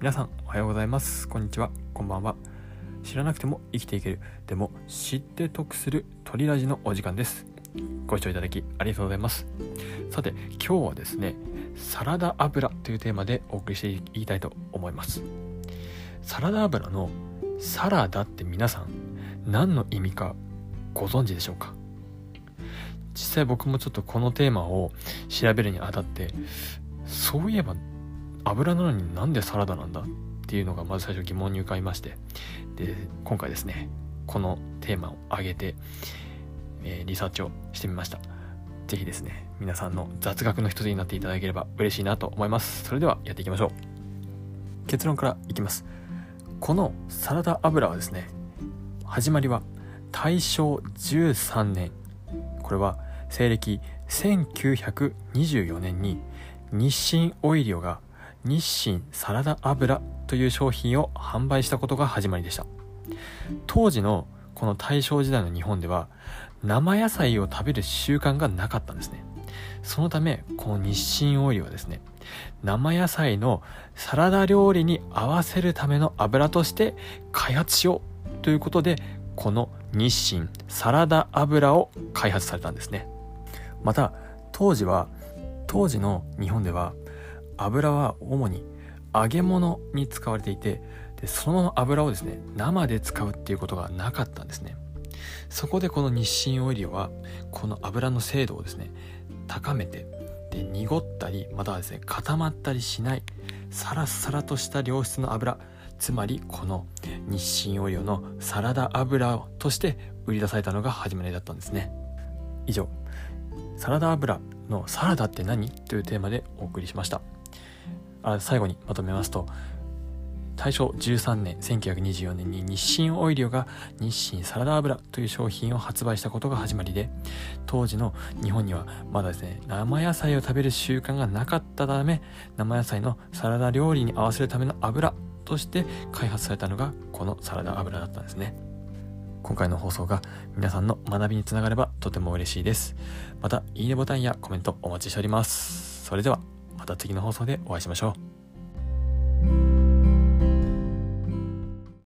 皆さんおはようございます、こんにちは、こんばんは。知らなくても生きていける、でも知って得する鳥ラジのお時間です。ご視聴いただきありがとうございます。さて今日はですね、サラダ油というテーマでお送りしていきたいと思います。サラダ油のサラダって皆さん何の意味かご存知でしょうか？実際僕もちょっとこのテーマを調べるにあたって、そういえば油なのになんでサラダなんだっていうのがまず最初疑問に浮かびまして、で今回ですねこのテーマを挙げて、リサーチをしてみました。ぜひですね皆さんの雑学の一つになっていただければ嬉しいなと思います。それではやっていきましょう。結論からいきます。このサラダ油はですね、始まりは大正13年、これは西暦1924年に日清オイリオが日清サラダ油という商品を販売したことが始まりでした。当時のこの大正時代の日本では生野菜を食べる習慣がなかったんですね。そのためこの日清オイリオはですね、生野菜のサラダ料理に合わせるための油として開発しようということで、この日清サラダ油を開発されたんですね。また当時の日本では油は主に揚げ物に使われていて、でその油をですね生で使うっていうことがなかったんですね。そこでこの日清オイリオはこの油の精度をですね高めて、で濁ったりまたはですね固まったりしないサラサラとした良質の油、つまりこの日清オイリオのサラダ油として売り出されたのが始まりだったんですね。以上、サラダ油のサラダって何というテーマでお送りしました。最後にまとめますと、大正13年1924年に日清オイリオが日清サラダ油という商品を発売したことが始まりで、当時の日本にはまだですね生野菜を食べる習慣がなかったため、生野菜のサラダ料理に合わせるための油として開発されたのがこのサラダ油だったんですね。今回の放送が皆さんの学びにつながればとても嬉しいです。またいいねボタンやコメントお待ちしております。それではまた次の放送でお会いしましょう。